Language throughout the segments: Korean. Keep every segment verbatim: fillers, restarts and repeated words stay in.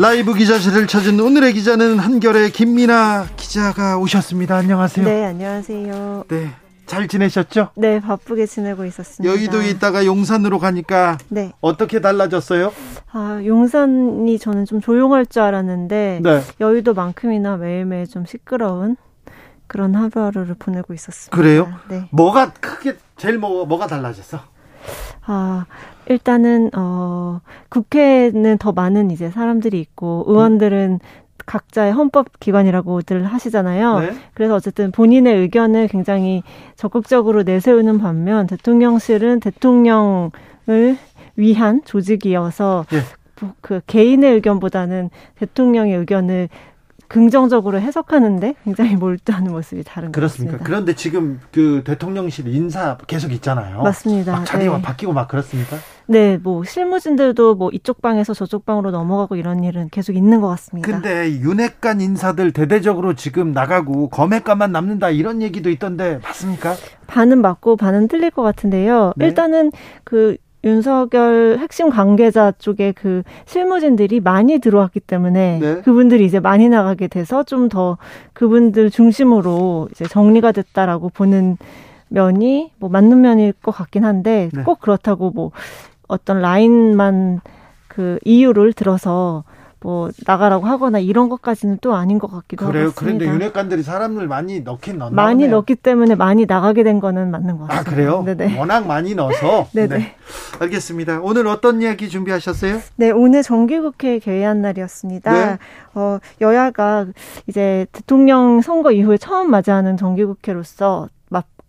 라이브 기자실을 찾은 오늘의 기자는 한겨레 김민아 기자가 오셨습니다. 안녕하세요. 네, 안녕하세요. 네, 잘 지내셨죠? 네, 바쁘게 지내고 있었습니다. 여의도에 있다가 용산으로 가니까 네. 어떻게 달라졌어요? 아, 용산이 저는 좀 조용할 줄 알았는데 네. 여의도만큼이나 매일매일 좀 시끄러운 그런 하루하루를 보내고 있었습니다. 그래요? 네. 뭐가 크게 제일 뭐, 뭐가 달라졌어? 아, 일단은 어, 국회는 더 많은 이제 사람들이 있고 의원들은 음. 각자의 헌법 기관이라고들 하시잖아요. 네. 그래서 어쨌든 본인의 의견을 굉장히 적극적으로 내세우는 반면 대통령실은 대통령을 위한 조직이어서 네. 그 개인의 의견보다는 대통령의 의견을 긍정적으로 해석하는데 굉장히 몰두하는 모습이 다른 것 같습니다. 그렇습니까? 그런데 지금 그 대통령실 인사 계속 있잖아요. 맞습니다. 막 자리가 네. 바뀌고 막 그렇습니까? 네, 뭐 실무진들도 뭐 이쪽 방에서 저쪽 방으로 넘어가고 이런 일은 계속 있는 것 같습니다. 근데 윤핵관 인사들 대대적으로 지금 나가고 검핵관만 남는다 이런 얘기도 있던데 맞습니까? 반은 맞고 반은 틀릴 것 같은데요. 네. 일단은 그 윤석열 핵심 관계자 쪽에 그 실무진들이 많이 들어왔기 때문에 네. 그분들이 이제 많이 나가게 돼서 좀 더 그분들 중심으로 이제 정리가 됐다라고 보는 면이 뭐 맞는 면일 것 같긴 한데 네. 꼭 그렇다고 뭐 어떤 라인만 그 이유를 들어서 뭐 나가라고 하거나 이런 것까지는 또 아닌 것 같기도 하고 그래요. 그런데 윤핵관들이 사람을 많이 넣긴 넣나요? 많이 거네요. 넣기 때문에 많이 나가게 된 거는 맞는 것 같습니다. 아 그래요? 네네. 워낙 많이 넣어서. 네네. 네. 알겠습니다. 오늘 어떤 이야기 준비하셨어요? 네, 오늘 정기국회 개회한 날이었습니다. 네. 어, 여야가 이제 대통령 선거 이후에 처음 맞이하는 정기국회로서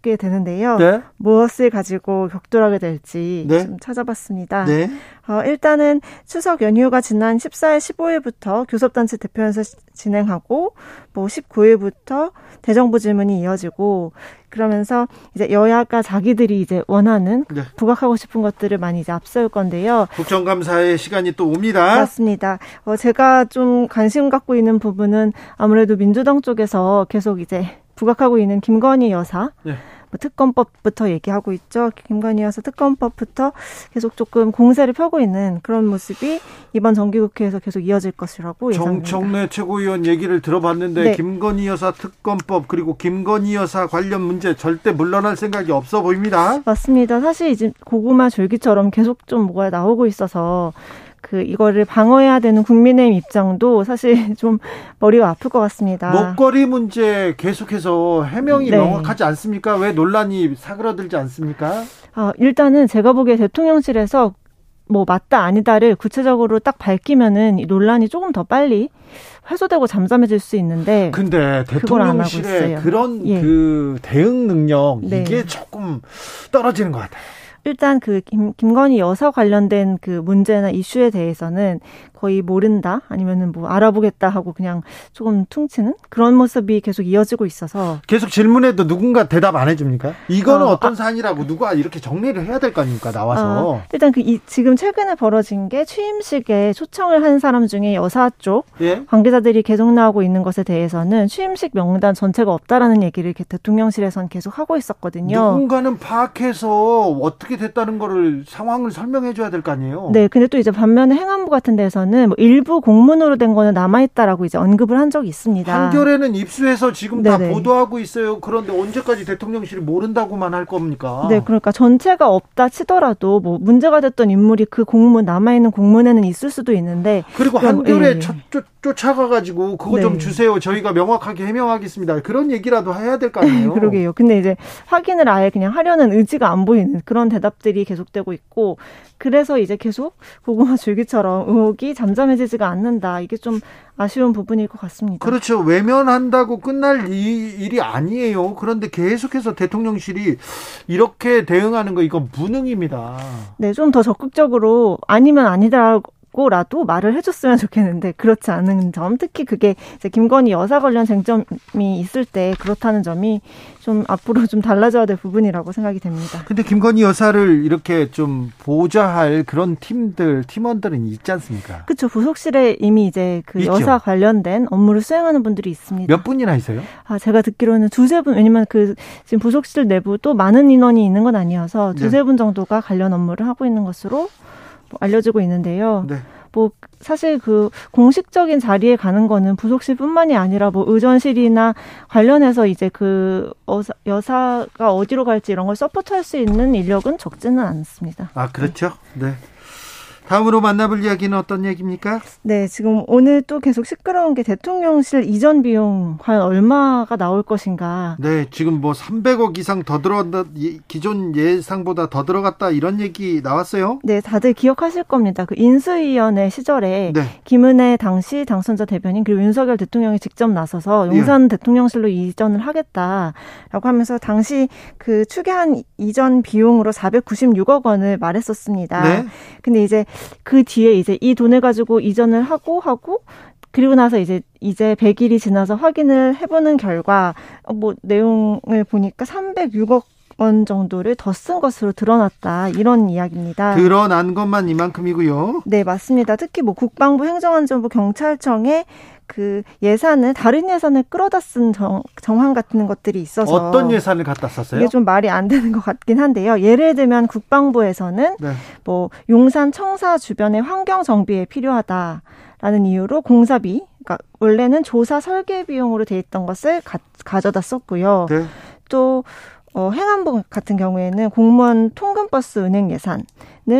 게 되는데요. 네? 무엇을 가지고 격돌하게 될지 네? 좀 찾아봤습니다. 네? 어, 일단은 추석 연휴가 지난 십사일 십오일부터 교섭단체 대표연설 진행하고 뭐 십구일부터 대정부 질문이 이어지고 그러면서 이제 여야가 자기들이 이제 원하는 네. 부각하고 싶은 것들을 많이 이제 앞세울 건데요. 국정감사의 시간이 또 옵니다. 맞습니다. 어, 제가 좀 관심 갖고 있는 부분은 아무래도 민주당 쪽에서 계속 이제 부각하고 있는 김건희 여사 네. 뭐 특검법부터 얘기하고 있죠. 김건희 여사 특검법부터 계속 조금 공세를 펴고 있는 그런 모습이 이번 정기국회에서 계속 이어질 것이라고 예상됩니다. 정청래 최고위원 얘기를 들어봤는데 네. 김건희 여사 특검법 그리고 김건희 여사 관련 문제 절대 물러날 생각이 없어 보입니다. 맞습니다. 사실 이제 고구마 줄기처럼 계속 좀 뭐가 나오고 있어서 그 이거를 방어해야 되는 국민의힘 입장도 사실 좀 머리가 아플 것 같습니다. 먹거리 문제 계속해서 해명이 네. 명확하지 않습니까? 왜 논란이 사그러들지 않습니까? 아, 일단은 제가 보기에 대통령실에서 뭐 맞다 아니다를 구체적으로 딱 밝히면은 이 논란이 조금 더 빨리 해소되고 잠잠해질 수 있는데. 근데 대통령실의 그런 예. 그 대응 능력 네. 이게 조금 떨어지는 것 같아요. 일단 그 김, 김건희 여사 관련된 그 문제나 이슈에 대해서는 거의 모른다 아니면은 뭐 알아보겠다 하고 그냥 조금 퉁치는 그런 모습이 계속 이어지고 있어서 계속 질문해도 누군가 대답 안 해줍니까? 이거는 어, 어떤 아, 사안이라고 누가 이렇게 정리를 해야 될 거 아닙니까? 나와서 아, 일단 그 이, 지금 최근에 벌어진 게 취임식에 초청을 한 사람 중에 여사 쪽 예? 관계자들이 계속 나오고 있는 것에 대해서는 취임식 명단 전체가 없다라는 얘기를 대통령실에선 계속 하고 있었거든요. 누군가는 파악해서 어떻게 됐다는 거를 상황을 설명해 줘야 될 거 아니에요? 네, 근데 또 이제 반면에 행안부 같은 데서는 뭐 일부 공문으로 된 거는 남아있다라고 이제 언급을 한 적이 있습니다. 한겨레는 입수해서 지금 네네. 다 보도하고 있어요. 그런데 언제까지 대통령실이 모른다고만 할 겁니까? 네, 그러니까 전체가 없다 치더라도 뭐 문제가 됐던 인물이 그 공문 남아있는 공문에는 있을 수도 있는데 그리고 한겨레 예. 쫓아가가지고 그거 네. 좀 주세요. 저희가 명확하게 해명하겠습니다. 그런 얘기라도 해야 될 거 아니에요? 그러게요. 근데 이제 확인을 아예 그냥 하려는 의지가 안 보이는 그런 대답들이 계속되고 있고 그래서 이제 계속 고구마 줄기처럼 의혹이 잠잠해지지가 않는다. 이게 좀 아쉬운 부분일 것 같습니다. 그렇죠. 외면한다고 끝날 이 일이 아니에요. 그런데 계속해서 대통령실이 이렇게 대응하는 거 이건 무능입니다. 네, 좀 더 적극적으로 아니면 아니다라고 듣고라도 말을 해줬으면 좋겠는데 그렇지 않은 점, 특히 그게 이제 김건희 여사 관련 쟁점이 있을 때 그렇다는 점이 좀 앞으로 좀 달라져야 될 부분이라고 생각이 됩니다. 근데 김건희 여사를 이렇게 좀 보좌할 그런 팀들, 팀원들은 있지 않습니까? 그렇죠. 부속실에 이미 이제 그 있죠. 여사 관련된 업무를 수행하는 분들이 있습니다. 몇 분이나 있어요? 아, 제가 듣기로는 두세 분, 왜냐면 그 지금 부속실 내부 또 많은 인원이 있는 건 아니어서 두세 분 정도가 관련 업무를 하고 있는 것으로 알려지고 있는데요. 네. 뭐 사실 그 공식적인 자리에 가는 거는 부속실뿐만이 아니라 뭐 의전실이나 관련해서 이제 그 어사, 여사가 어디로 갈지 이런 걸 서포트할 수 있는 인력은 적지는 않습니다. 아, 그렇죠. 네. 네. 다음으로 만나볼 이야기는 어떤 얘기입니까? 네, 지금 오늘 또 계속 시끄러운 게 대통령실 이전 비용 과연 얼마가 나올 것인가. 네, 지금 뭐 삼백억 이상 더 들어간다, 기존 예상보다 더 들어갔다 이런 얘기 나왔어요? 네, 다들 기억하실 겁니다. 그 인수위원회 시절에 네. 김은혜 당시 당선자 대변인 그리고 윤석열 대통령이 직접 나서서 용산 예. 대통령실로 이전을 하겠다라고 하면서 당시 그 추계한 이전 비용으로 사백구십육억 원을 말했었습니다. 네. 근데 이제 그 뒤에 이제 이 돈을 가지고 이전을 하고 하고 그리고 나서 이제 이제 백 일이 지나서 확인을 해보는 결과 뭐 내용을 보니까 삼백육억 원 정도를 더 쓴 것으로 드러났다 이런 이야기입니다. 드러난 것만 이만큼이고요. 네, 맞습니다. 특히 뭐 국방부, 행정안전부, 경찰청에 그 예산을 다른 예산을 끌어다 쓴 정, 정황 같은 것들이 있어서 어떤 예산을 갖다 썼어요? 이게 좀 말이 안 되는 것 같긴 한데요. 예를 들면 국방부에서는 네. 뭐 용산 청사 주변의 환경 정비에 필요하다라는 이유로 공사비, 그러니까 원래는 조사 설계 비용으로 돼 있던 것을 가, 가져다 썼고요. 네. 또 어, 행안부 같은 경우에는 공무원 통근버스 운행 예산을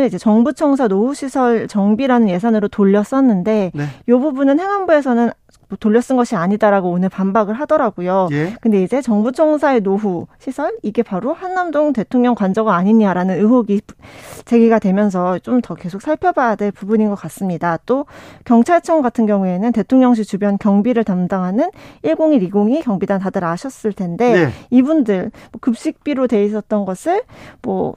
이제 정부청사 노후시설 정비라는 예산으로 돌려 썼는데 네. 이 부분은 행안부에서는 돌려 쓴 것이 아니다라고 오늘 반박을 하더라고요. 예. 근데 이제 정부청사의 노후 시설 이게 바로 한남동 대통령 관저가 아니냐라는 의혹이 제기가 되면서 좀 더 계속 살펴봐야 될 부분인 것 같습니다. 또 경찰청 같은 경우에는 대통령실 주변 경비를 담당하는 일공일, 이공이 경비단 다들 아셨을 텐데 네. 이분들 급식비로 돼 있었던 것을 뭐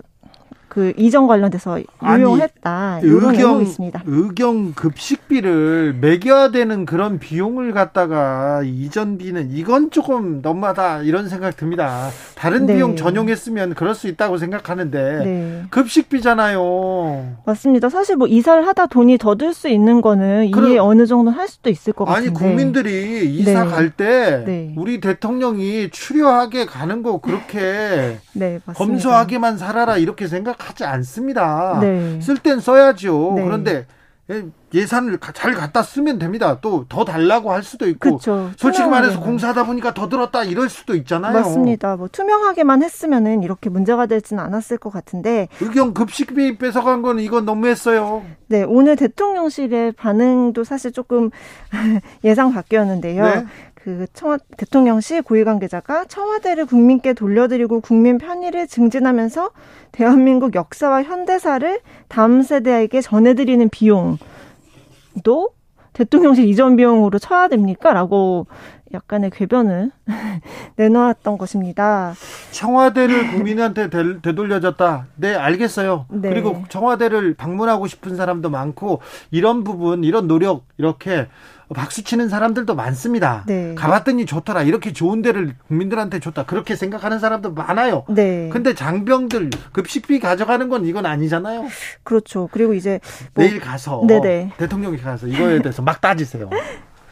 그 이전 관련돼서 유용했다. 아니, 의경 있습니다. 의경 급식비를 매겨야 되는 그런 비용을 갖다가 이전비는 이건 조금 너무하다 이런 생각 듭니다. 다른 네. 비용 전용했으면 그럴 수 있다고 생각하는데 네. 급식비잖아요. 맞습니다. 사실 뭐 이사를 하다 돈이 더 들 수 있는 거는 그럼, 이해 어느 정도는 할 수도 있을 것 같은데. 아니 국민들이 이사 네. 갈 때 네. 우리 대통령이 추려하게 가는 거 그렇게 네, 검소하게만 살아라 이렇게 생각. 하지 않습니다. 네. 쓸 땐 써야죠. 네. 그런데 예산을 잘 갖다 쓰면 됩니다. 또 더 달라고 할 수도 있고 그쵸. 솔직히 말해서 공사하다 보니까 더 들었다 이럴 수도 있잖아요. 맞습니다. 뭐 투명하게만 했으면은 이렇게 문제가 되지는 않았을 것 같은데 의경 급식비 뺏어간 건 이건 너무했어요. 네, 오늘 대통령실의 반응도 사실 조금 예상 밖이었는데요. 네. 그 청와 대통령실 고위 관계자가 청와대를 국민께 돌려드리고 국민 편의를 증진하면서 대한민국 역사와 현대사를 다음 세대에게 전해드리는 비용도 대통령실 이전 비용으로 쳐야 됩니까? 라고 약간의 궤변을 내놓았던 것입니다. 청와대를 국민한테 되돌려줬다. 네, 알겠어요. 네. 그리고 청와대를 방문하고 싶은 사람도 많고 이런 부분, 이런 노력 이렇게 박수치는 사람들도 많습니다. 네. 가봤더니 좋더라. 이렇게 좋은 데를 국민들한테 줬다. 그렇게 생각하는 사람도 많아요. 네. 근데 장병들 급식비 가져가는 건 이건 아니잖아요. 그렇죠. 그리고 이제 뭐 내일 가서 네네. 대통령이 가서 이거에 대해서 막 따지세요.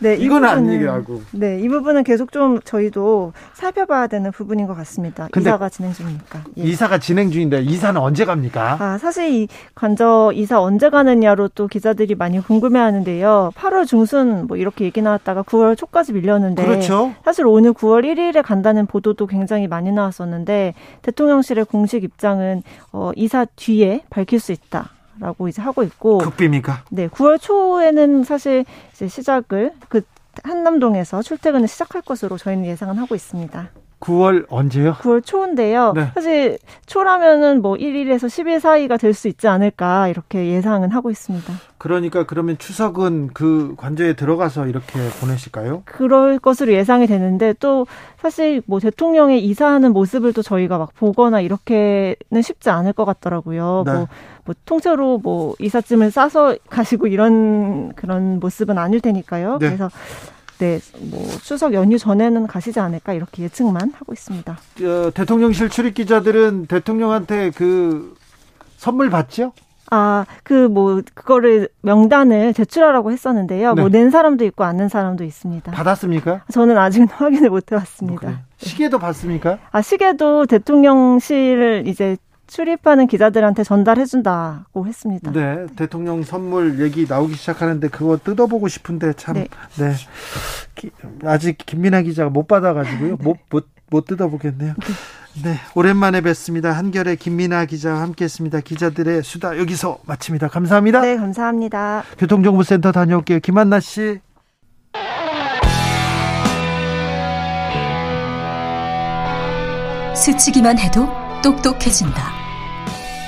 네, 이건 안 얘기하고. 네, 이 부분은 계속 좀 저희도 살펴봐야 되는 부분인 것 같습니다. 이사가 진행 중이니까. 예. 이사가 진행 중인데 이사는 언제 갑니까? 아, 사실 이 관저 이사 언제 가느냐로 또 기자들이 많이 궁금해하는데요. 팔월 중순 뭐 이렇게 얘기 나왔다가 구월 초까지 밀렸는데. 그렇죠. 사실 오늘 구월 일일에 간다는 보도도 굉장히 많이 나왔었는데 대통령실의 공식 입장은 어, 이사 뒤에 밝힐 수 있다. 라고 이제 하고 있고. 급비입니까? 네, 구월 초에는 사실 이제 시작을 그 한남동에서 출퇴근을 시작할 것으로 저희는 예상은 하고 있습니다. 구월 언제요? 구월 초인데요. 네. 사실 초라면은 뭐 일 일에서 십 일 사이가 될 수 있지 않을까 이렇게 예상은 하고 있습니다. 그러니까 그러면 추석은 그 관저에 들어가서 이렇게 보내실까요? 그럴 것으로 예상이 되는데 또 사실 뭐 대통령의 이사하는 모습을 또 저희가 막 보거나 이렇게는 쉽지 않을 것 같더라고요. 네. 뭐, 뭐 통째로 뭐 이삿짐을 싸서 가시고 이런 그런 모습은 아닐 테니까요. 네. 그래서 네, 뭐 추석 연휴 전에는 가시지 않을까 이렇게 예측만 하고 있습니다. 어, 대통령실 출입 기자들은 대통령한테 그 선물 받죠? 아, 그 뭐 그거를 명단을 제출하라고 했었는데요. 네. 뭐 낸 사람도 있고 안 낸 사람도 있습니다. 받았습니까? 저는 아직은 확인을 못 해봤습니다. 뭐 그래. 시계도 받습니까? 아, 시계도 대통령실 이제 출입하는 기자들한테 전달해준다고 했습니다. 네, 대통령 선물 얘기 나오기 시작하는데 그거 뜯어보고 싶은데 참, 네, 네. 기, 아직 김민아 기자가 못 받아가지고요, 못, 못, 못 뜯어보겠네요. 네, 오랜만에 뵙습니다. 한겨레 김민아 기자와 함께했습니다. 기자들의 수다 여기서 마칩니다. 감사합니다. 네, 감사합니다. 교통정보센터 다녀올게요. 김한나 씨. 스치기만 해도 똑똑해진다.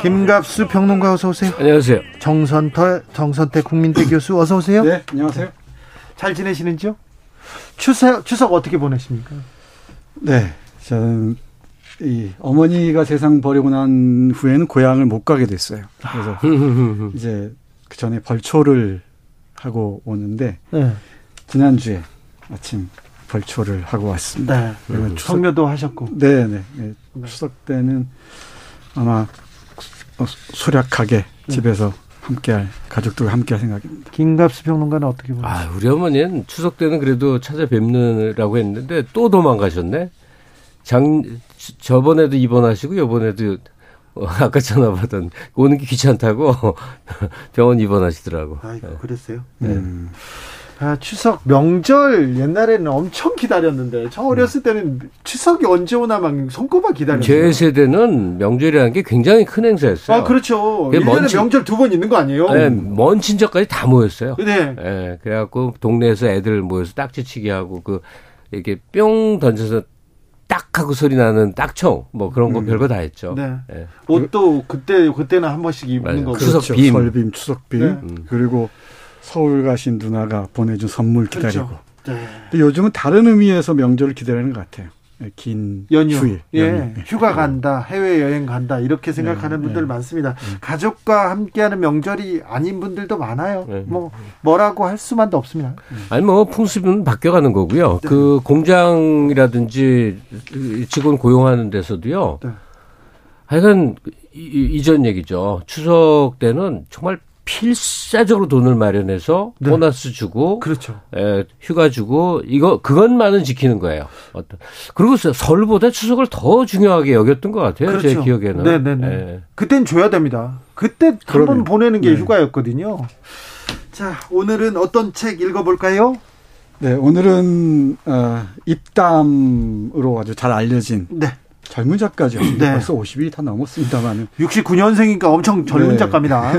김갑수 평론가 어서 오세요. 안녕하세요. 정선태 정선태 국민대 교수 어서 오세요. 네, 안녕하세요. 잘 지내시는지요? 추석 추석 어떻게 보내십니까? 네, 저는 이 어머니가 세상 버리고 난 후에는 고향을 못 가게 됐어요. 그래서 이제 그 전에 벌초를 하고 오는데 네. 지난주에 아침 벌초를 하고 왔습니다. 네. 그리고 추석, 성묘도 하셨고. 네, 네. 네. 추석 때는 아마 소략하게 집에서 네. 함께할 가족들과 함께할 생각입니다. 김갑수 평론가는 어떻게 보세요? 아, 우리 어머니는 추석 때는 그래도 찾아뵙느라고 했는데 또 도망가셨네. 장 저번에도 입원하시고 이번에도 어, 아까 전화 받은 오는 게 귀찮다고 병원 입원하시더라고. 아, 그랬어요? 네. 음. 아, 추석 명절 옛날에는 엄청 기다렸는데 저 어렸을 때는 추석이 언제 오나 막 손꼽아 기다렸어요. 제 세대는 명절이라는 게 굉장히 큰 행사였어요. 아, 그렇죠. 일 년에 친... 명절 두 번 있는 거 아니에요? 네, 먼 친척까지 다 모였어요. 네. 네. 그래갖고 동네에서 애들 모여서 딱지치기 하고 그 이렇게 뿅 던져서 딱 하고 소리 나는 딱총 뭐 그런 거 음. 별거 다 했죠. 네. 네. 옷도 그때 그때는 한 번씩 입는 거고. 추석 그렇죠. 빔, 설빔, 추석 빔 네. 음. 그리고. 서울 가신 누나가 보내준 선물 기다리고. 그렇죠. 네. 근데 요즘은 다른 의미에서 명절을 기다리는 것 같아요. 긴 연휴. 휴일. 예. 연휴. 휴가 간다, 해외여행 간다 이렇게 생각하는 네. 분들 네. 많습니다. 네. 가족과 함께하는 명절이 아닌 분들도 많아요. 네. 뭐 뭐라고 할 수만도 없습니다. 아니 뭐 풍습은 바뀌어가는 거고요. 네. 그 공장이라든지 직원 고용하는 데서도요. 네. 하여간 이, 이전 얘기죠. 추석 때는 정말 필사적으로 돈을 마련해서 네. 보너스 주고, 그렇죠. 에, 휴가 주고 이거 그것만은 지키는 거예요. 어떤 그리고 설보다 추석을 더 중요하게 여겼던 것 같아요. 그렇죠. 제 기억에는. 네네네. 그땐 줘야 됩니다. 그때 한 번 보내는 게 네. 휴가였거든요. 자, 오늘은 어떤 책 읽어볼까요? 네, 오늘은 어, 입담으로 아주 잘 알려진. 네. 젊은 작가죠. 네. 벌써 오십이 다 넘었습니다만. 육십구 년생이니까 엄청 젊은 네. 작가입니다.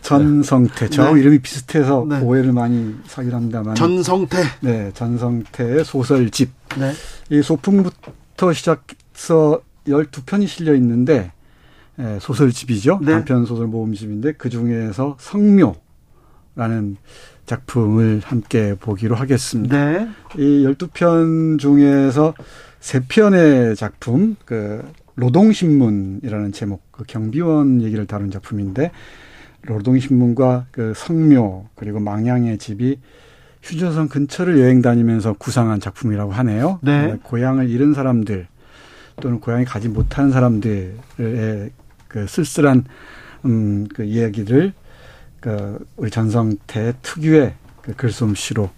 전성태. 저 네. 이름이 비슷해서 네. 오해를 많이 사긴 합니다만. 전성태. 네, 전성태의 소설집. 네. 이 소풍부터 시작해서 열두 편이 실려 있는데, 예, 소설집이죠. 네. 단편 소설 모음집인데, 그 중에서 성묘라는 작품을 함께 보기로 하겠습니다. 네. 이 열두 편 중에서 세 편의 작품, 그, 노동신문이라는 제목, 그 경비원 얘기를 다룬 작품인데, 노동신문과 그 성묘, 그리고 망향의 집이 휴전선 근처를 여행 다니면서 구상한 작품이라고 하네요. 네. 고향을 잃은 사람들, 또는 고향에 가지 못한 사람들의 그 쓸쓸한, 음, 그 이야기를, 그, 우리 전성태 특유의 그 글솜씨로,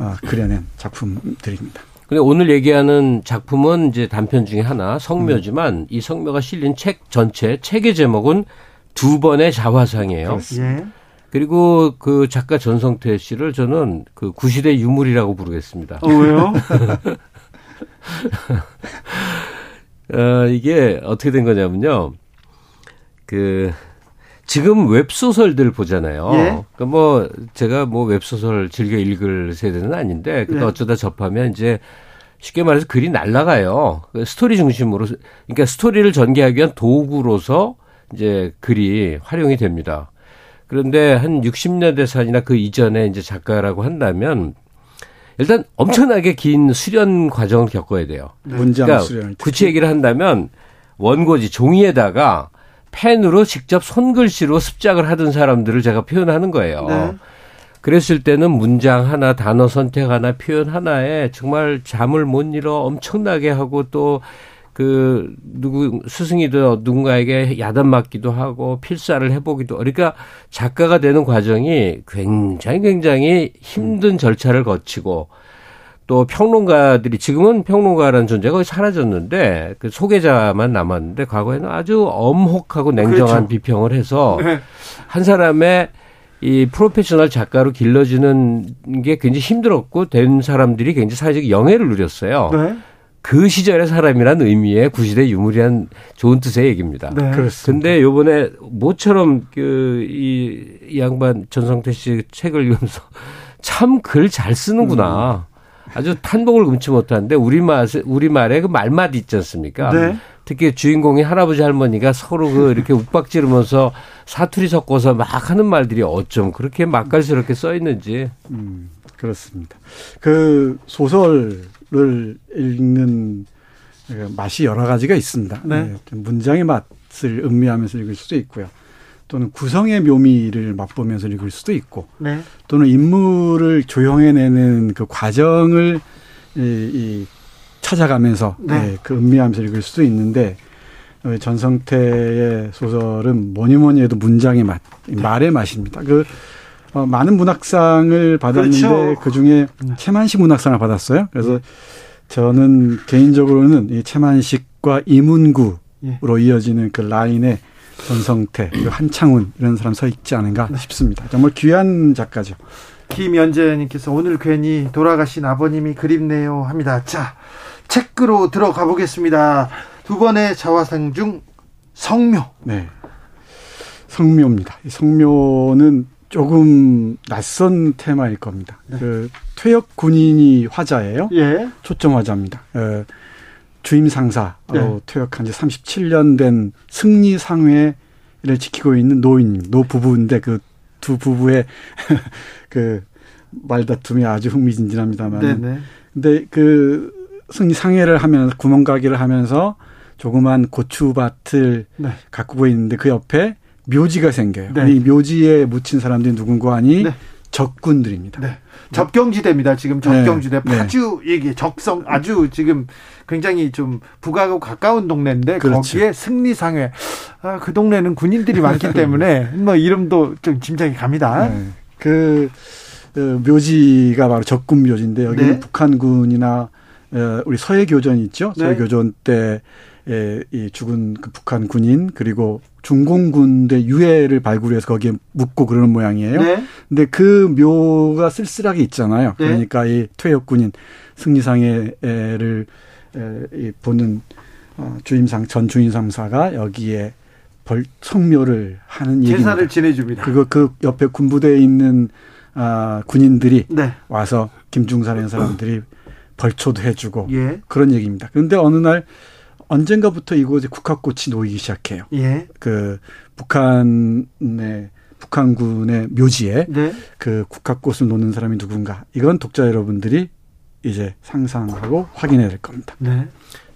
어, 그려낸 작품들입니다. 근데 오늘 얘기하는 작품은 이제 단편 중에 하나, 성묘지만 음. 이 성묘가 실린 책 전체, 책의 제목은 두 번의 자화상이에요. 예. 그리고 그 작가 전성태 씨를 저는 그 구시대 유물이라고 부르겠습니다. 어, 왜요? 어, 이게 어떻게 된 거냐면요. 그, 지금 웹소설들 보잖아요. 예? 그러니까 뭐, 제가 뭐 웹소설 즐겨 읽을 세대는 아닌데, 근데 예. 어쩌다 접하면 이제 쉽게 말해서 글이 날아가요. 스토리 중심으로, 그러니까 스토리를 전개하기 위한 도구로서 이제 글이 활용이 됩니다. 그런데 한 육십 년대산이나 그 이전에 이제 작가라고 한다면, 일단 엄청나게 긴 수련 과정을 겪어야 돼요. 문장 그러니까 수련. 굳이 얘기를 한다면, 원고지 종이에다가 펜으로 직접 손글씨로 습작을 하던 사람들을 제가 표현하는 거예요. 네. 그랬을 때는 문장 하나, 단어 선택 하나, 표현 하나에 정말 잠을 못 잃어 엄청나게 하고 또 그 누구 스승이든 누군가에게 야단 맞기도 하고 필사를 해보기도. 그러니까 작가가 되는 과정이 굉장히 굉장히 힘든 절차를 거치고 또 평론가들이 지금은 평론가라는 존재가 거의 사라졌는데 그 소개자만 남았는데 과거에는 아주 엄혹하고 냉정한 그렇죠. 비평을 해서 네. 한 사람의 이 프로페셔널 작가로 길러지는 게 굉장히 힘들었고 된 사람들이 굉장히 사회적 영예를 누렸어요. 네. 그 시절의 사람이란 의미의 구시대 유물이란 좋은 뜻의 얘기입니다. 네. 그런데 요번에 모처럼 그 이 양반 전성태 씨 책을 읽으면서 참 글 잘 쓰는구나. 음. 아주 탄복을 금치 못하는데 우리말, 우리말에 그 말맛이 있지 않습니까? 네. 특히 주인공이 할아버지 할머니가 서로 그 이렇게 욱박지르면서 사투리 섞어서 막 하는 말들이 어쩜 그렇게 맛깔스럽게 써 있는지. 음, 그렇습니다. 그 소설을 읽는 맛이 여러 가지가 있습니다. 네. 문장의 맛을 음미하면서 읽을 수도 있고요. 또는 구성의 묘미를 맛보면서 읽을 수도 있고 네. 또는 인물을 조형해내는 그 과정을 이, 이 찾아가면서 네. 네, 그 음미하면서 읽을 수도 있는데 전성태의 소설은 뭐니 뭐니 해도 문장의 맛, 말의 맛입니다. 그 어, 많은 문학상을 받았는데 그렇죠. 그중에 채만식 문학상을 받았어요. 그래서 저는 개인적으로는 이 채만식과 이문구로 예. 이어지는 그 라인에 전성태, 그리고 한창훈 이런 사람 서 있지 않은가 싶습니다. 정말 귀한 작가죠. 김연재님께서 오늘 괜히 돌아가신 아버님이 그립네요 합니다. 자, 책으로 들어가 보겠습니다. 두 번의 자화상 중 성묘. 네, 성묘입니다. 이 성묘는 조금 낯선 테마일 겁니다. 네. 그 퇴역 군인이 화자예요. 예. 초점 화자입니다. 어, 주임상사로 네. 퇴역한 지 삼십칠 년 된 승리상회를 지키고 있는 노인, 노부부인데 그 두 부부의 그 말다툼이 아주 흥미진진합니다만. 네네. 근데 그 승리상회를 하면서 구멍가게를 하면서 조그만 고추밭을 네. 가꾸고 있는데 그 옆에 묘지가 생겨요. 네. 이 묘지에 묻힌 사람들이 누군가 하니 네. 적군들입니다. 네. 접경지대입니다. 지금 접경지대. 네. 파주 이게 적성 아주 지금 굉장히 좀 북하고 가까운 동네인데 그렇죠. 거기에 승리상회. 아, 그 동네는 군인들이 많기 때문에 뭐 이름도 좀 짐작이 갑니다. 네. 그, 그 묘지가 바로 적군 묘지인데 여기는 네. 북한군이나 우리 서해교전 있죠. 네. 서해교전 때 이 죽은 그 북한 군인 그리고 중공군대 유해를 발굴해서 거기에 묻고 그러는 모양이에요. 네. 근데 그 묘가 쓸쓸하게 있잖아요. 네. 그러니까 이 퇴역군인 승리상해를 보는 주임상 전 주임상사가 여기에 벌 성묘를 하는 얘기입니다. 제사를 지내줍니다. 그리고 그 옆에 군부대에 있는 아, 군인들이 네. 와서 김중사라는 사람들이 벌초도 해주고 예. 그런 얘기입니다. 그런데 어느 날 언젠가부터 이곳에 국화꽃이 놓이기 시작해요. 예. 그 북한의 북한군의 묘지에 네. 그 국화꽃을 놓는 사람이 누군가. 이건 독자 여러분들이 이제 상상하고 확인해야 될 겁니다. 네.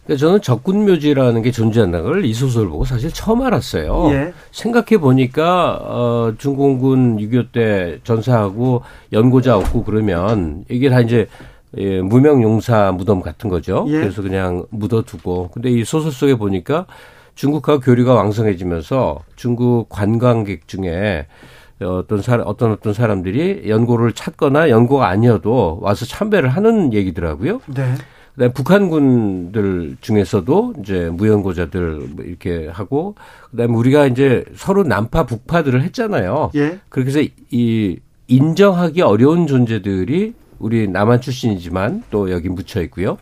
그러니까 저는 적군묘지라는 게 존재한다는 걸 이 소설 보고 사실 처음 알았어요. 예. 생각해 보니까 어, 중공군 유교 때 전사하고 연고자 없고 그러면 이게 다 이제. 예, 무명용사 무덤 같은 거죠. 예. 그래서 그냥 묻어두고. 근데 이 소설 속에 보니까 중국하고 교류가 왕성해지면서 중국 관광객 중에 어떤 사람, 어떤 어떤 사람들이 연고를 찾거나 연고가 아니어도 와서 참배를 하는 얘기더라고요. 네. 그다음에 북한군들 중에서도 이제 무연고자들 이렇게 하고, 그다음에 우리가 이제 서로 남파 북파들을 했잖아요. 예. 그렇게 해서 이 인정하기 어려운 존재들이 우리 남한 출신이지만 또 여기 묻혀 있고요.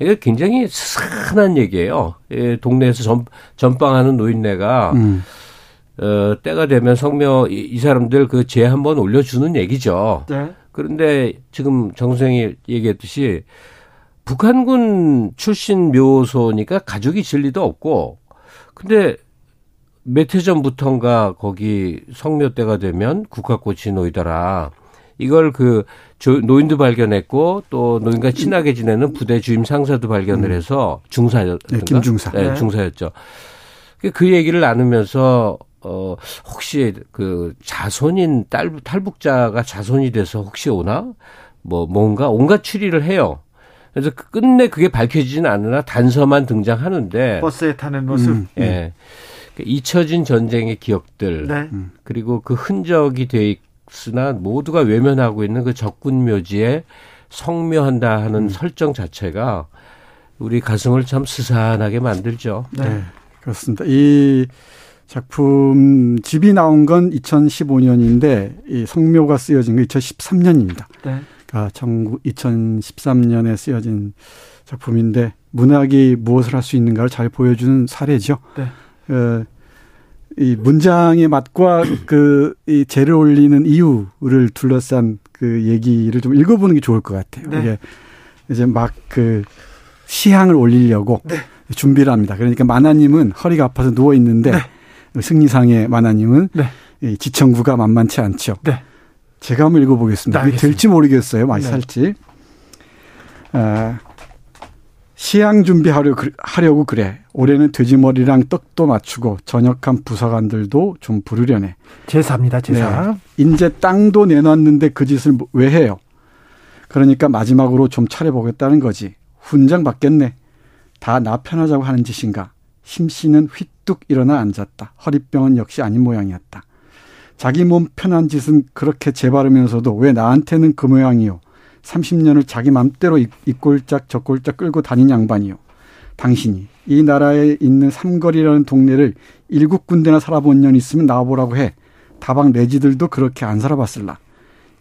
이게 굉장히 스산한 얘기예요. 예, 동네에서 전, 전방하는 노인네가 음. 어, 때가 되면 성묘 이, 이 사람들 그 제 한번 올려주는 얘기죠. 네. 그런데 지금 정 선생이 얘기했듯이 북한군 출신 묘소니까 가족이 진리도 없고, 근데 몇 해 전부터인가 거기 성묘 때가 되면 국화꽃이 놓이더라. 이걸 그 노인도 발견했고 또 노인과 친하게 지내는 부대 주임 상사도 발견을 해서 중사였던가? 네, 김중사. 네, 중사였죠. 그 얘기를 나누면서 어 혹시 그 자손인 딸 탈북자가 자손이 돼서 혹시 오나? 뭐 뭔가 온갖 추리를 해요. 그래서 끝내 그게 밝혀지지는 않으나 단서만 등장하는데 버스에 타는 모습. 음, 예. 네. 잊혀진 전쟁의 기억들. 네. 그리고 그 흔적이 돼 있으나 모두가 외면하고 있는 그 적군 묘지에 성묘한다 하는 음. 설정 자체가 우리 가슴을 참 스산하게 만들죠. 네. 네. 그렇습니다. 이 작품 집이 나온 건 이천십오 년인데 이 성묘가 쓰여진 게 이천십삼 년입니다. 네. 그러니까 이천십삼 년에 쓰여진 작품인데 문학이 무엇을 할 수 있는가를 잘 보여주는 사례죠. 네. 이 문장의 맛과 그 이 재를 올리는 이유를 둘러싼 그 얘기를 좀 읽어보는 게 좋을 것 같아요. 네. 이게 이제 막 그 시향을 올리려고 네. 준비를 합니다. 그러니까 만화님은 허리가 아파서 누워 있는데 네. 승리상의 만화님은 네. 이 지청구가 만만치 않죠. 네. 제가 한번 읽어보겠습니다. 네, 이게 될지 모르겠어요. 많이 네. 살지. 아. 시향 준비하려고 그래. 올해는 돼지머리랑 떡도 맞추고 전역한 부사관들도 좀 부르려네. 제사입니다. 제사. 네. 이제 땅도 내놨는데 그 짓을 왜 해요? 그러니까 마지막으로 좀 차려보겠다는 거지. 훈장 받겠네. 다 나 편하자고 하는 짓인가. 심씨는 휘뚝 일어나 앉았다. 허리병은 역시 아닌 모양이었다. 자기 몸 편한 짓은 그렇게 재바르면서도 왜 나한테는 그 모양이요. 삼십 년을 자기 맘대로 이꼴짝 저꼴짝 끌고 다닌 양반이요. 당신이 이 나라에 있는 삼거리라는 동네를 일곱 군데나 살아본 년 있으면 나와보라고 해. 다방 내지들도 그렇게 안 살아봤을라.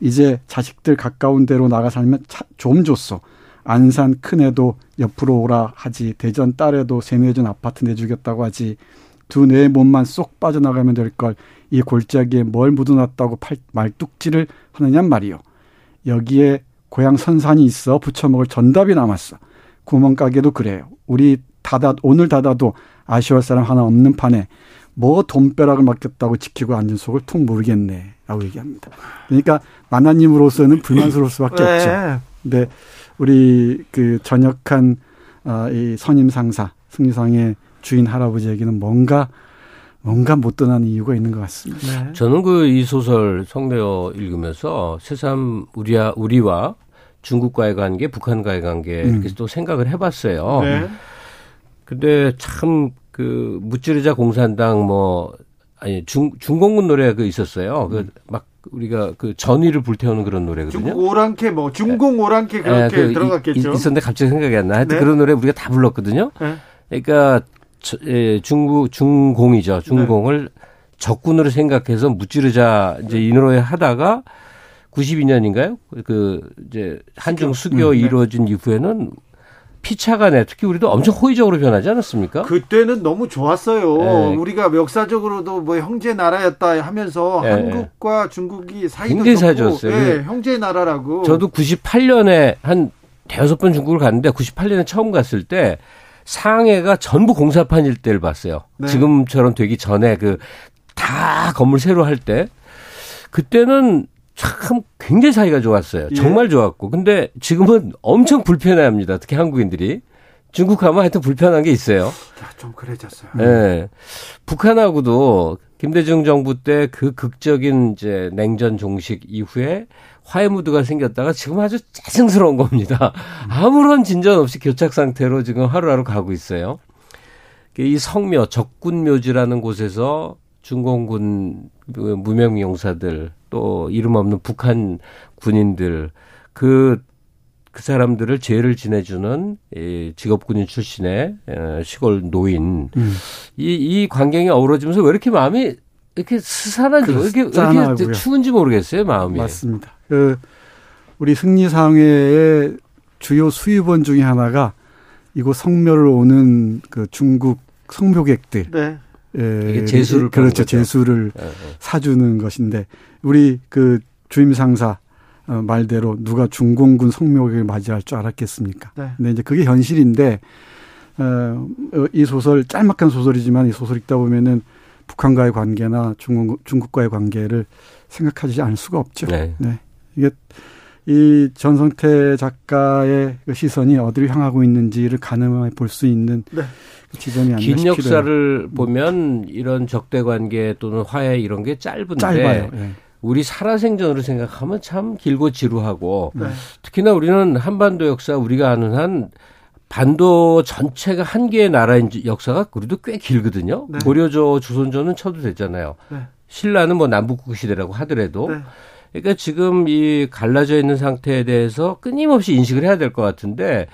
이제 자식들 가까운 데로 나가 살면 좀 줬어. 안산 큰애도 옆으로 오라 하지. 대전 딸애도 세뇌전 아파트 내주겠다고 하지. 두 뇌 몸만 쏙 빠져나가면 될 걸 이 골짜기에 뭘 묻어놨다고 팔, 말뚝질을 하느냐 말이요. 여기에 고향 선산이 있어 부쳐먹을 전답이 남았어. 구멍가게도 그래요. 우리 닫아, 오늘 닫아도 아쉬울 사람 하나 없는 판에 뭐 돈벼락을 맡겼다고 지키고 앉은 속을 통 모르겠네 라고 얘기합니다. 그러니까 만화님으로서는 불만스러울 수밖에 네. 없죠. 근데 우리 그 전역한 이 선임상사 승리상의 주인 할아버지에게는 뭔가 뭔가 못 떠나는 이유가 있는 것 같습니다. 네. 저는 그 이 소설 성묘 읽으면서 새삼 우리와, 우리와 중국과의 관계, 북한과의 관계 음. 이렇게 또 생각을 해봤어요. 네. 근데 참 그 무찌르자 공산당 뭐 아니 중 중공군 노래 그 있었어요. 그 막 우리가 그 전위를 불태우는 그런 노래거든요. 중국 오랑캐 뭐 중공 오랑캐 그렇게 네, 그 들어갔겠죠. 이, 있었는데 갑자기 생각이 안 나. 하여튼 네. 그런 노래 우리가 다 불렀거든요. 네. 그러니까. 저, 예, 중국 중공이죠. 중공을 네. 적군으로 생각해서 무찌르자 이제 이 노래 하다가 구십이 년인가요? 그 이제 한중 수교 네. 이루어진 이후에는 피차간에 특히 우리도 엄청 호의적으로 변하지 않았습니까? 그때는 너무 좋았어요. 네. 우리가 역사적으로도 뭐 형제 나라였다 하면서 네. 한국과 중국이 사이도 좋고 네, 형제 나라라고. 저도 구십팔 년에 한 대여섯 번 중국을 갔는데 구십팔 년에 처음 갔을 때. 상해가 전부 공사판일 때를 봤어요. 네. 지금처럼 되기 전에 그 다 건물 새로 할 때 그때는 참 굉장히 사이가 좋았어요. 예. 정말 좋았고 근데 지금은 엄청 불편해합니다. 특히 한국인들이 중국 가면 하여튼 불편한 게 있어요. 좀 그래졌어요. 네. 북한하고도 김대중 정부 때 그 극적인 이제 냉전 종식 이후에 화해 무드가 생겼다가 지금 아주 짜증스러운 겁니다. 아무런 진전 없이 교착 상태로 지금 하루하루 가고 있어요. 이 성묘, 적군묘지라는 곳에서 중공군 무명 용사들 또 이름 없는 북한 군인들 그 그 사람들을 죄를 지내주는 이 직업군인 출신의 시골 노인. 음. 이, 이 광경이 어우러지면서 왜 이렇게 마음이 이렇게 스산한지, 왜 이렇게, 이렇게 추운지 모르겠어요, 마음이. 맞습니다. 그 우리 승리상회의 주요 수입원 중에 하나가 이곳 성묘를 오는 그 중국 성묘객들. 네. 예, 제수를 그렇죠. 제수를 네, 네. 사주는 것인데 우리 그 주임 상사 말대로 누가 중공군 성묘객을 맞이할 줄 알았겠습니까? 네. 근데 이제 그게 현실인데 어, 이 소설 짤막한 소설이지만 이 소설 읽다 보면은 북한과의 관계나 중국, 중국과의 관계를 생각하지 않을 수가 없죠. 네. 네. 이게 이 전성태 작가의 시선이 어디로 향하고 있는지를 가늠해 볼 수 있는 네. 지점이 아니라 싶어요. 긴 역사를 보면 이런 적대 관계 또는 화해 이런 게 짧은데 짧아요. 네. 우리 살아생전으로 생각하면 참 길고 지루하고 네. 특히나 우리는 한반도 역사 우리가 아는 한 반도 전체가 한 개의 나라인 역사가 그래도 꽤 길거든요. 네. 고려조, 조선조는 쳐도 되잖아요. 네. 신라는 뭐 남북국 시대라고 하더라도 네. 그러니까 지금 이 갈라져 있는 상태에 대해서 끊임없이 인식을 해야 될 것 같은데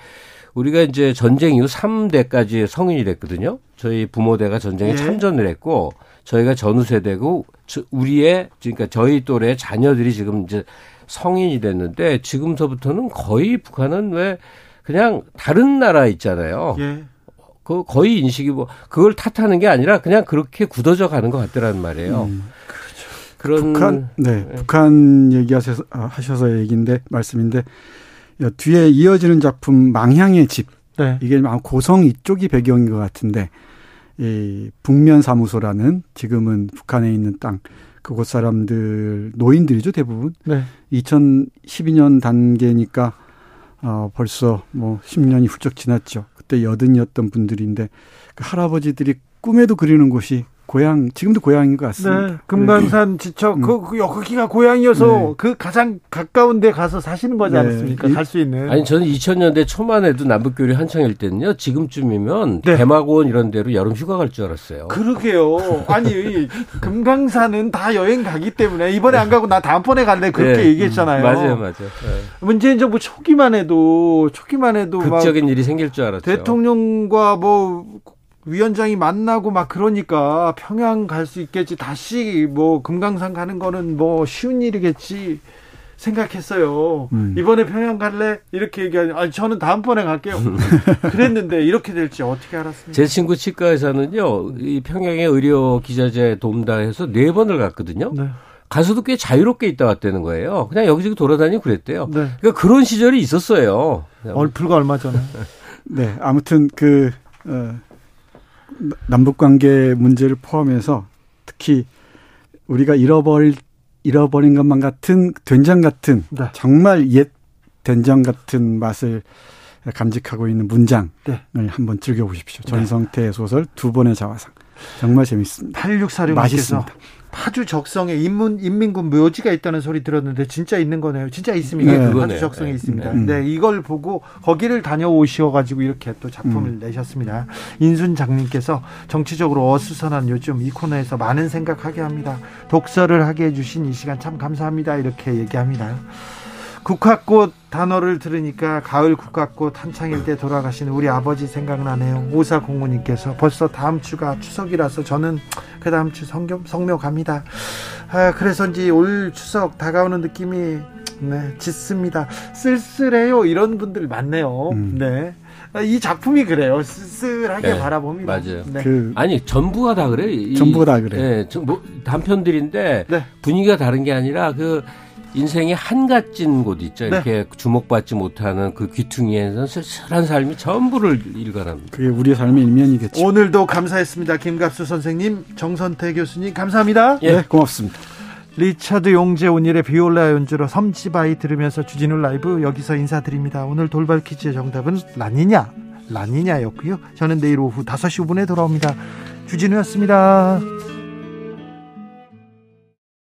우리가 이제 전쟁 이후 삼 대까지 성인이 됐거든요. 저희 부모대가 전쟁에 네. 참전을 했고 저희가 전후세대고 우리의 그러니까 저희 또래 자녀들이 지금 이제 성인이 됐는데 지금서부터는 거의 북한은 왜 그냥 다른 나라 있잖아요. 예. 그 거의 인식이 뭐 그걸 탓하는 게 아니라 그냥 그렇게 굳어져 가는 것 같더란 말이에요. 음, 그렇죠. 그런 북한 네, 네. 북한 얘기하셔서 하셔서 얘기인데 말씀인데 뒤에 이어지는 작품 망향의 집 네. 이게 아마 고성 이쪽이 배경인 것 같은데. 이 북면 사무소라는 지금은 북한에 있는 땅 그곳 사람들 노인들이죠 대부분 네. 이천십이 년 단계니까 어, 벌써 뭐 십 년이 훌쩍 지났죠. 그때 여든이었던 분들인데 그 할아버지들이 꿈에도 그리는 곳이 고향 지금도 고향인 것 같습니다. 네, 금강산 지척 음. 그, 그 여기가 고향이어서 네. 그 가장 가까운 데 가서 사시는 거지 네. 않습니까? 갈 수 있는. 아니 저는 이천 년대 초만 해도 남북교류 한창일 때는요. 지금쯤이면 네. 대마고원 이런 데로 여름 휴가 갈 줄 알았어요. 그러게요. 아니 금강산은 다 여행 가기 때문에 이번에 안 가고 나 다음번에 갈래 그렇게 네. 얘기했잖아요. 음, 맞아요. 맞아요. 네. 문재인 정부 초기만 해도 초기만 해도 극적인 일이 생길 줄 알았죠. 대통령과 뭐 위원장이 만나고 막 그러니까 평양 갈 수 있겠지 다시 뭐 금강산 가는 거는 뭐 쉬운 일이겠지 생각했어요. 음. 이번에 평양 갈래? 이렇게 얘기하니 아니 저는 다음번에 갈게요. 그랬는데 이렇게 될지 어떻게 알았습니까? 제 친구 치과 의사는요. 이 평양의 의료 기자재 돕다해서 네 번을 갔거든요. 네. 가서도 꽤 자유롭게 있다 왔다는 거예요. 그냥 여기저기 돌아다니고 그랬대요. 네. 그러니까 그런 시절이 있었어요. 불과 얼마 전에. 네, 아무튼 그 어. 남북관계 문제를 포함해서 특히 우리가 잃어버릴, 잃어버린 것만 같은 된장 같은 네. 정말 옛 된장 같은 맛을 감직하고 있는 문장을 네. 한번 즐겨보십시오. 전성태의 소설 두 번의 자화상. 정말 재밌습니다. 팔육사육께서 파주 적성에 인문, 인민군 묘지가 있다는 소리 들었는데 진짜 있는 거네요. 진짜 있습니다. 네, 파주 네. 적성에 네. 있습니다. 네. 네, 이걸 보고 거기를 다녀오셔가지고 이렇게 또 작품을 음. 내셨습니다. 인순장님께서 정치적으로 어수선한 요즘 이 코너에서 많은 생각하게 합니다. 독서를 하게 해주신 이 시간 참 감사합니다. 이렇게 얘기합니다. 국화꽃 단어를 들으니까 가을 국화꽃 한창일 때 돌아가신 우리 아버지 생각나네요. 오사공구님께서 벌써 다음 주가 추석이라서 저는 그 다음 주 성경, 성묘 갑니다. 아, 그래서인지 올 추석 다가오는 느낌이 네, 짙습니다. 쓸쓸해요. 이런 분들 많네요. 음. 네. 이 작품이 그래요. 쓸쓸하게 네, 바라봅니다. 맞아요. 네. 그 아니 전부가 다 그래. 이, 전부가 다 그래. 네, 저, 뭐, 단편들인데 네. 분위기가 다른 게 아니라 그 인생의 한갓진 곳 있죠. 이렇게 네. 주목받지 못하는 그 귀퉁이에서 쓸쓸한 삶이 전부를 일관합니다. 그게 우리의 삶의 일면이겠죠. 오늘도 감사했습니다. 김갑수 선생님, 정선태 교수님 감사합니다. 예. 네, 고맙습니다. 리차드 용재 온일의 비올라 연주로 섬지바이 들으면서 주진우 라이브 여기서 인사드립니다. 오늘 돌발 퀴즈의 정답은 라니냐, 라니냐였고요. 저는 내일 오후 다섯 시 오 분에 돌아옵니다. 주진우였습니다.